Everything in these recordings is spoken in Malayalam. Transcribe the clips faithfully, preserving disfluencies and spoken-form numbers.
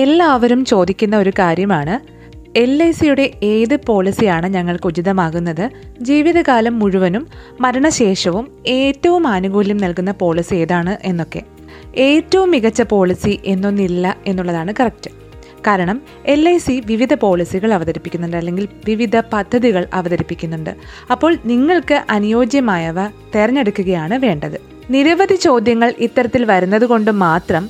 എല്ലാവരും ചോദിക്കുന്ന ഒരു കാര്യമാണ്, എൽ ഐ സിയുടെ ഏത് പോളിസിയാണ് ഞങ്ങൾക്ക് ഉചിതമാകുന്നത്? ജീവിതകാലം മുഴുവനും മരണശേഷവും ഏറ്റവും ആനുകൂല്യം നൽകുന്ന പോളിസി ഏതാണ് എന്നൊക്കെ. ഏറ്റവും മികച്ച പോളിസി എന്നൊന്നില്ല എന്നുള്ളതാണ് കറക്റ്റ്. കാരണം എൽ ഐ സി വിവിധ പോളിസികൾ അവതരിപ്പിക്കുന്നുണ്ട്, അല്ലെങ്കിൽ വിവിധ പദ്ധതികൾ അവതരിപ്പിക്കുന്നുണ്ട്. അപ്പോൾ നിങ്ങൾക്ക് അനുയോജ്യമായവ തിരഞ്ഞെടുക്കുകയാണ് വേണ്ടത്. നിരവധി ചോദ്യങ്ങൾ ഇത്തരത്തിൽ വരുന്നത് കൊണ്ട് മാത്രം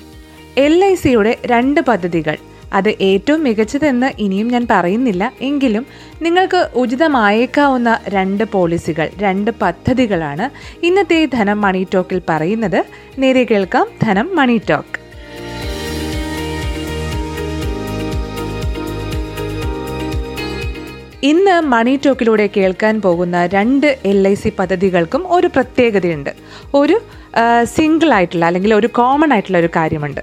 എൽ ഐ സിയുടെ രണ്ട് പദ്ധതികൾ, അത് ഏറ്റവും മികച്ചതെന്ന് ഇനിയും ഞാൻ പറയുന്നില്ല, എങ്കിലും നിങ്ങൾക്ക് ഉചിതമായേക്കാവുന്ന രണ്ട് പോളിസികൾ, രണ്ട് പദ്ധതികളാണ് ഇന്നത്തെ ധനം മണി ടോക്കിൽ പറയുന്നത്. നേരെ കേൾക്കാം ധനം മണി ടോക്ക്. ഇന്ന് മണി ടോക്കിലൂടെ കേൾക്കാൻ പോകുന്ന രണ്ട് എൽ ഐ സി പദ്ധതികൾക്കും ഒരു പ്രത്യേകതയുണ്ട്. ഒരു സിംഗിൾ ആയിട്ടുള്ള അല്ലെങ്കിൽ ഒരു കോമൺ ആയിട്ടുള്ള ഒരു കാര്യമുണ്ട്.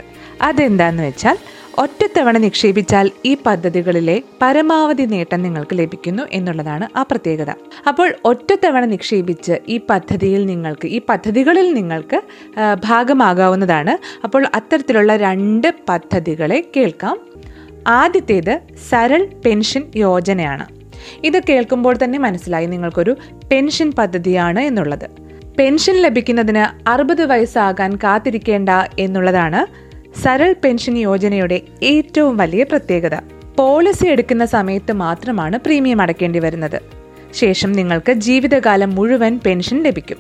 അതെന്താന്ന് വെച്ചാൽ ഒറ്റത്തവണ നിക്ഷേപിച്ചാൽ ഈ പദ്ധതികളിലെ പരമാവധി നേട്ടം നിങ്ങൾക്ക് ലഭിക്കുന്നു എന്നുള്ളതാണ് ആ പ്രത്യേകത. അപ്പോൾ ഒറ്റത്തവണ നിക്ഷേപിച്ച് ഈ പദ്ധതിയിൽ നിങ്ങൾക്ക് ഈ പദ്ധതികളിൽ നിങ്ങൾക്ക് ഭാഗമാകാവുന്നതാണ്. അപ്പോൾ അത്തരത്തിലുള്ള രണ്ട് പദ്ധതികളെ കേൾക്കാം. ആദ്യത്തേത് സരൾ പെൻഷൻ യോജനയാണ്. ഇത് കേൾക്കുമ്പോൾ തന്നെ മനസ്സിലായി നിങ്ങൾക്കൊരു പെൻഷൻ പദ്ധതിയാണ് എന്നുള്ളത്. പെൻഷൻ ലഭിക്കുന്നതിന് അറുപത് വയസ്സാകാൻ കാത്തിരിക്കേണ്ട എന്നുള്ളതാണ് സരൾ പെൻഷൻ യോജനയുടെ ഏറ്റവും വലിയ പ്രത്യേകത. പോളിസി എടുക്കുന്ന സമയത്ത് മാത്രമാണ് പ്രീമിയം അടയ്ക്കേണ്ടി വരുന്നത്. ശേഷം നിങ്ങൾക്ക് ജീവിതകാലം മുഴുവൻ പെൻഷൻ ലഭിക്കും.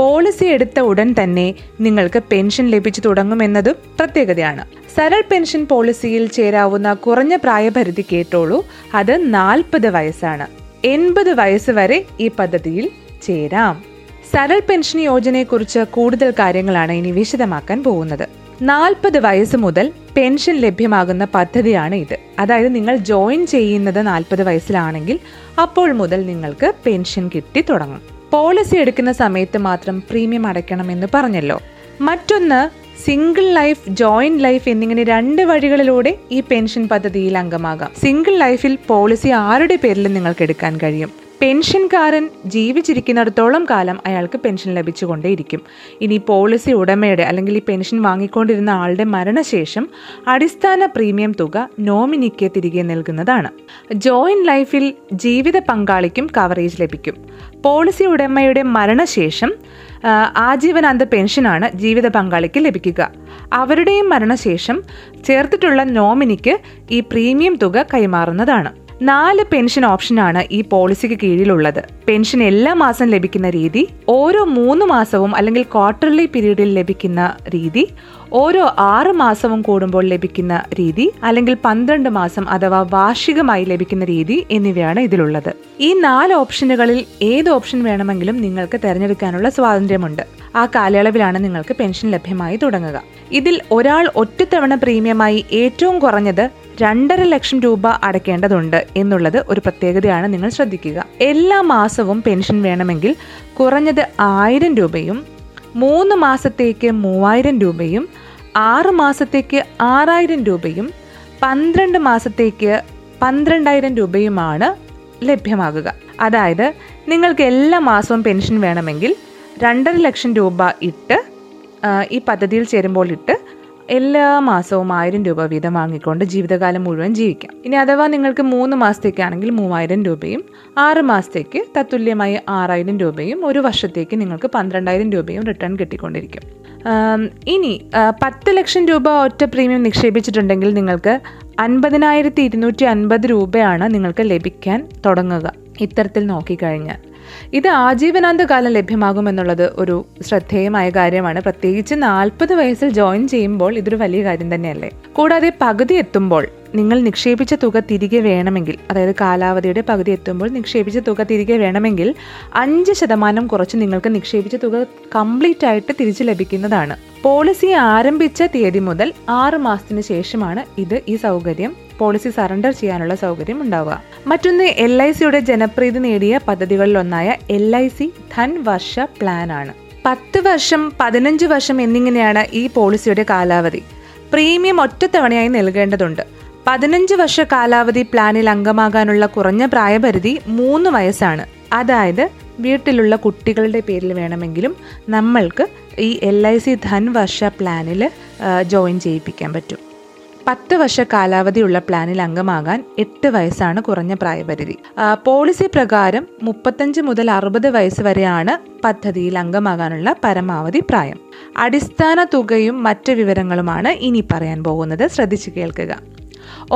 പോളിസി എടുത്ത ഉടൻ തന്നെ നിങ്ങൾക്ക് പെൻഷൻ ലഭിച്ചു തുടങ്ങുമെന്നതും പ്രത്യേകതയാണ്. സരൾ പെൻഷൻ പോളിസിയിൽ ചേരാവുന്ന കുറഞ്ഞ പ്രായപരിധി കേട്ടോളൂ, അത് നാൽപ്പത് വയസ്സാണ്. എൺപത് വയസ്സ് വരെ ഈ പദ്ധതിയിൽ ചേരാം. സരൾ പെൻഷൻ യോജനയെക്കുറിച്ച് കൂടുതൽ കാര്യങ്ങളാണ് ഇനി വിശദമാക്കാൻ പോകുന്നത്. നാൽപ്പത് വയസ്സ് മുതൽ പെൻഷൻ ലഭ്യമാകുന്ന പദ്ധതിയാണ് ഇത്. അതായത് നിങ്ങൾ ജോയിൻ ചെയ്യുന്നത് നാൽപ്പത് വയസ്സിലാണെങ്കിൽ അപ്പോൾ മുതൽ നിങ്ങൾക്ക് പെൻഷൻ കിട്ടി തുടങ്ങും. പോളിസി എടുക്കുന്ന സമയത്ത് മാത്രം പ്രീമിയം അടയ്ക്കണമെന്ന് പറഞ്ഞല്ലോ. മറ്റൊന്ന് സിംഗിൾ ലൈഫ്, ജോയിന്റ് ലൈഫ് എന്നിങ്ങനെ രണ്ട് വഴികളിലൂടെ ഈ പെൻഷൻ പദ്ധതിയിൽ അംഗമാകാം. സിംഗിൾ ലൈഫിൽ പോളിസി ആരുടെ പേരിലും നിങ്ങൾക്ക് എടുക്കാൻ കഴിയും. പെൻഷൻകാരൻ ജീവിച്ചിരിക്കുന്നിടത്തോളം കാലം അയാൾക്ക് പെൻഷൻ ലഭിച്ചുകൊണ്ടേയിരിക്കും. ഇനി പോളിസി ഉടമയുടെ അല്ലെങ്കിൽ ഈ പെൻഷൻ വാങ്ങിക്കൊണ്ടിരുന്ന ആളുടെ മരണശേഷം അടിസ്ഥാന പ്രീമിയം തുക നോമിനിക്ക് തിരികെ നൽകുന്നതാണ്. ജോയിന്റ് ലൈഫിൽ ജീവിത പങ്കാളിക്കും കവറേജ് ലഭിക്കും. പോളിസി ഉടമയുടെ മരണശേഷം ആജീവനാന്ത പെൻഷനാണ് ജീവിത പങ്കാളിക്ക് ലഭിക്കുക. അവരുടെയും മരണശേഷം ചേർത്തിട്ടുള്ള നോമിനിക്ക് ഈ പ്രീമിയം തുക കൈമാറുന്നതാണ്. നാല് പെൻഷൻ ഓപ്ഷനാണ് ഈ പോളിസിക്ക് കീഴിലുള്ളത്. പെൻഷൻ എല്ലാ മാസം ലഭിക്കുന്ന രീതി, ഓരോ മൂന്ന് മാസവും അല്ലെങ്കിൽ ക്വാർട്ടർലി പീരീഡിൽ ലഭിക്കുന്ന രീതി, ഓരോ ആറ് മാസവും കൂടുമ്പോൾ ലഭിക്കുന്ന രീതി, അല്ലെങ്കിൽ പന്ത്രണ്ട് മാസം അഥവാ വാർഷികമായി ലഭിക്കുന്ന രീതി എന്നിവയാണ് ഇതിലുള്ളത്. ഈ നാല് ഓപ്ഷനുകളിൽ ഏത് ഓപ്ഷൻ വേണമെങ്കിലും നിങ്ങൾക്ക് തിരഞ്ഞെടുക്കാനുള്ള സ്വാതന്ത്ര്യമുണ്ട്. ആ കാലയളവിലാണ് നിങ്ങൾക്ക് പെൻഷൻ ലഭ്യമായി തുടങ്ങുക. ഇതിൽ ഒരാൾ ഒറ്റത്തവണ പ്രീമിയമായി ഏറ്റവും കുറഞ്ഞത് രണ്ടര ലക്ഷം രൂപ അടയ്ക്കേണ്ടതുണ്ട് എന്നുള്ളത് ഒരു പ്രത്യേകതയാണ്. നിങ്ങൾ ശ്രദ്ധിക്കുക, എല്ലാ മാസവും പെൻഷൻ വേണമെങ്കിൽ കുറഞ്ഞത് ആയിരം രൂപയും മൂന്ന് മാസത്തേക്ക് മൂവായിരം രൂപയും ആറ് മാസത്തേക്ക് ആറായിരം രൂപയും പന്ത്രണ്ട് മാസത്തേക്ക് പന്ത്രണ്ടായിരം രൂപയുമാണ് ലഭ്യമാകുക. അതായത് നിങ്ങൾക്ക് എല്ലാ മാസവും പെൻഷൻ വേണമെങ്കിൽ രണ്ടര ലക്ഷം രൂപ ഇട്ട് ഈ പദ്ധതിയിൽ ചേരുമ്പോൾ ഇട്ട് എല്ലാ മാസവും ആയിരം രൂപ വീതം വാങ്ങിക്കൊണ്ട് ജീവിതകാലം മുഴുവൻ ജീവിക്കാം. ഇനി അഥവാ നിങ്ങൾക്ക് മൂന്ന് മാസത്തേക്കാണെങ്കിൽ മൂവായിരം രൂപയും ആറ് മാസത്തേക്ക് തത്തുല്യമായി ആറായിരം രൂപയും ഒരു വർഷത്തേക്ക് നിങ്ങൾക്ക് പന്ത്രണ്ടായിരം രൂപയും റിട്ടേൺ കിട്ടിക്കൊണ്ടിരിക്കും. ഇനി പത്ത് ലക്ഷം രൂപ ഒറ്റ പ്രീമിയം നിക്ഷേപിച്ചിട്ടുണ്ടെങ്കിൽ നിങ്ങൾക്ക് അൻപതിനായിരത്തി ഇരുന്നൂറ്റി അൻപത് രൂപയാണ് നിങ്ങൾക്ക് ലഭിക്കാൻ തുടങ്ങുക ഇത്തരത്തിൽ നോക്കിക്കഴിഞ്ഞാൽ. ഇത് ആജീവനാന്ത കാലം ലഭ്യമാകുമെന്നുള്ളത് ഒരു ശ്രദ്ധേയമായ കാര്യമാണ്. പ്രത്യേകിച്ച് നാൽപ്പത് വയസ്സിൽ ജോയിൻ ചെയ്യുമ്പോൾ ഇതൊരു വലിയ കാര്യം തന്നെയല്ലേ. കൂടാതെ പകുതി എത്തുമ്പോൾ നിങ്ങൾ നിക്ഷേപിച്ച തുക തിരികെ വേണമെങ്കിൽ, അതായത് കാലാവധിയുടെ പകുതി എത്തുമ്പോൾ നിക്ഷേപിച്ച തുക തിരികെ വേണമെങ്കിൽ അഞ്ച് ശതമാനം കുറച്ച് നിങ്ങൾക്ക് നിക്ഷേപിച്ച തുക കംപ്ലീറ്റ് ആയിട്ട് തിരിച്ചു ലഭിക്കുന്നതാണ്. പോളിസി ആരംഭിച്ച തീയതി മുതൽ ആറ് മാസത്തിന് ശേഷമാണ് ഇത് ഈ സൗകര്യം, പോളിസി സറണ്ടർ ചെയ്യാനുള്ള സൗകര്യം ഉണ്ടാവുക. മറ്റൊന്ന് എൽ ഐ സിയുടെ ജനപ്രീതി നേടിയ പദ്ധതികളിലൊന്നായ L I C Dhan Varsha plan ആണ്. പത്ത് വർഷം പതിനഞ്ച് വർഷം എന്നിങ്ങനെയാണ് ഈ പോളിസിയുടെ കാലാവധി. പ്രീമിയം ഒറ്റത്തവണയായി നൽകേണ്ടതുണ്ട്. പതിനഞ്ച് വർഷ കാലാവധി പ്ലാനിൽ അംഗമാകാനുള്ള കുറഞ്ഞ പ്രായപരിധി മൂന്ന് വയസ്സാണ്. അതായത് വീട്ടിലുള്ള കുട്ടികളുടെ പേരിൽ വേണമെങ്കിലും നമ്മൾക്ക് ഈ L I C Dhan Varsha പ്ലാനിൽ ജോയിൻ ചെയ്യിപ്പിക്കാൻ പറ്റും. പത്ത് വർഷ കാലാവധിയുള്ള പ്ലാനിൽ അംഗമാകാൻ എട്ട് വയസ്സാണ് കുറഞ്ഞ പ്രായപരിധി. പോളിസി പ്രകാരം മുപ്പത്തഞ്ച് മുതൽ അറുപത് വയസ്സ് വരെയാണ് പദ്ധതിയിൽ അംഗമാകാനുള്ള പരമാവധി പ്രായം. അടിസ്ഥാന തുകയും മറ്റ് വിവരങ്ങളുമാണ് ഇനി പറയാൻ പോകുന്നത്, ശ്രദ്ധിച്ചു കേൾക്കുക.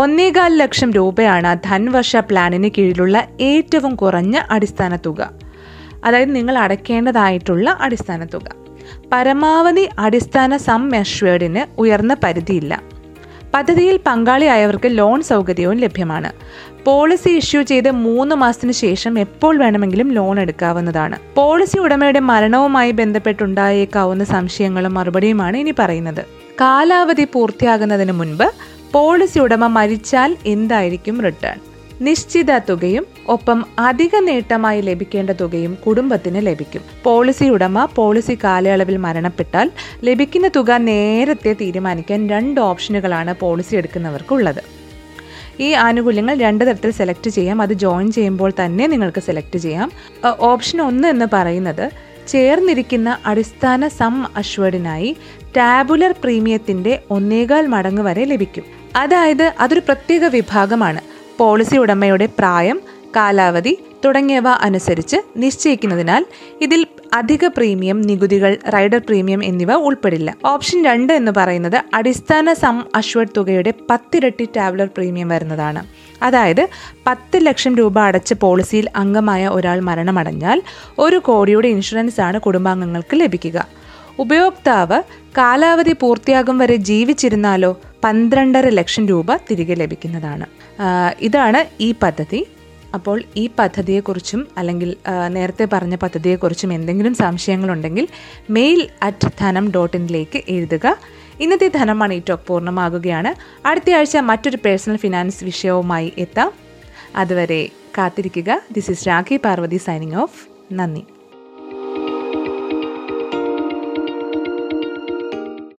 ഒന്നേകാൽ ലക്ഷം രൂപയാണ് ധൻവർഷ പ്ലാനിന് കീഴിലുള്ള ഏറ്റവും കുറഞ്ഞ അടിസ്ഥാന തുക, അതായത് നിങ്ങൾ അടയ്ക്കേണ്ടതായിട്ടുള്ള അടിസ്ഥാന തുക. പരമാവധി അടിസ്ഥാന സം മെഷേർഡിന് ഉയർന്ന പരിധിയില്ല. പദ്ധതിയിൽ പങ്കാളിയായവർക്ക് ലോൺ സൗകര്യവും ലഭ്യമാണ്. പോളിസി ഇഷ്യൂ ചെയ്ത് മൂന്ന് മാസത്തിന് ശേഷം എപ്പോൾ വേണമെങ്കിലും ലോൺ എടുക്കാവുന്നതാണ്. പോളിസി ഉടമയുടെ മരണവുമായി ബന്ധപ്പെട്ടുണ്ടായേക്കാവുന്ന സംശയങ്ങളും മറുപടിയുമാണ് ഇനി പറയുന്നത്. കാലാവധി പൂർത്തിയാകുന്നതിന് മുൻപ് പോളിസി ഉടമ മരിച്ചാൽ എന്തായിരിക്കും റിട്ടേൺ? നിശ്ചിത തുകയും ഒപ്പം അധിക നേട്ടമായി ലഭിക്കേണ്ട തുകയും കുടുംബത്തിന് ലഭിക്കും. പോളിസി ഉടമ പോളിസി കാലയളവിൽ മരണപ്പെട്ടാൽ ലഭിക്കുന്ന തുക നേരത്തെ തീരുമാനിക്കാൻ രണ്ട് ഓപ്ഷനുകളാണ് പോളിസി എടുക്കുന്നവർക്കുള്ളത്. ഈ ആനുകൂല്യങ്ങൾ രണ്ട് തരത്തിൽ സെലക്ട് ചെയ്യാം. അത് ജോയിൻ ചെയ്യുമ്പോൾ തന്നെ നിങ്ങൾക്ക് സെലക്ട് ചെയ്യാം. ഓപ്ഷൻ ഒന്ന് എന്ന് പറയുന്നത് ചേർന്നിരിക്കുന്ന അടിസ്ഥാന സം അഷ്വേർഡിനായി ടാബുലർ പ്രീമിയത്തിൻ്റെ ഒന്നേകാൽ മടങ്ങ് വരെ ലഭിക്കും. അതായത് അതൊരു പ്രത്യേക വിഭാഗമാണ്. പോളിസി ഉടമയുടെ പ്രായം, കാലാവധി തുടങ്ങിയവ അനുസരിച്ച് നിശ്ചയിക്കുന്നതിനാൽ ഇതിൽ അധിക പ്രീമിയം, നികുതികൾ, റൈഡർ പ്രീമിയം എന്നിവ ഉൾപ്പെടില്ല. ഓപ്ഷൻ രണ്ട് എന്ന് പറയുന്നത് അടിസ്ഥാന സം അഷ്വേർഡ് തുകയുടെ പത്തിരട്ടി ടാബ്ലർ പ്രീമിയം വരുന്നതാണ്. അതായത് പത്ത് ലക്ഷം രൂപ അടച്ച പോളിസിയിൽ അംഗമായ ഒരാൾ മരണമടഞ്ഞാൽ ഒരു കോടിയുടെ ഇൻഷുറൻസാണ് കുടുംബാംഗങ്ങൾക്ക് ലഭിക്കുക. ഉപയോക്താവ് കാലാവധി പൂർത്തിയാകും വരെ ജീവിച്ചിരുന്നാലോ പന്ത്രണ്ടര ലക്ഷം രൂപ തിരികെ ലഭിക്കുന്നതാണ്. ഇതാണ് ഈ പദ്ധതി. അപ്പോൾ ഈ പദ്ധതിയെക്കുറിച്ചും അല്ലെങ്കിൽ നേരത്തെ പറഞ്ഞ പദ്ധതിയെക്കുറിച്ചും എന്തെങ്കിലും സംശയങ്ങളുണ്ടെങ്കിൽ മെയിൽ അറ്റ് ധനം ഡോട്ട് ഇനിലേക്ക് എഴുതുക. ഇന്നത്തെ ധനം മണി ടോക്ക് പൂർണ്ണമാകുകയാണ്. അടുത്തയാഴ്ച മറ്റൊരു പേഴ്സണൽ ഫിനാൻസ് വിഷയവുമായി എത്താം. അതുവരെ കാത്തിരിക്കുക. This is Rakhi Parvathy signing off. നന്ദി.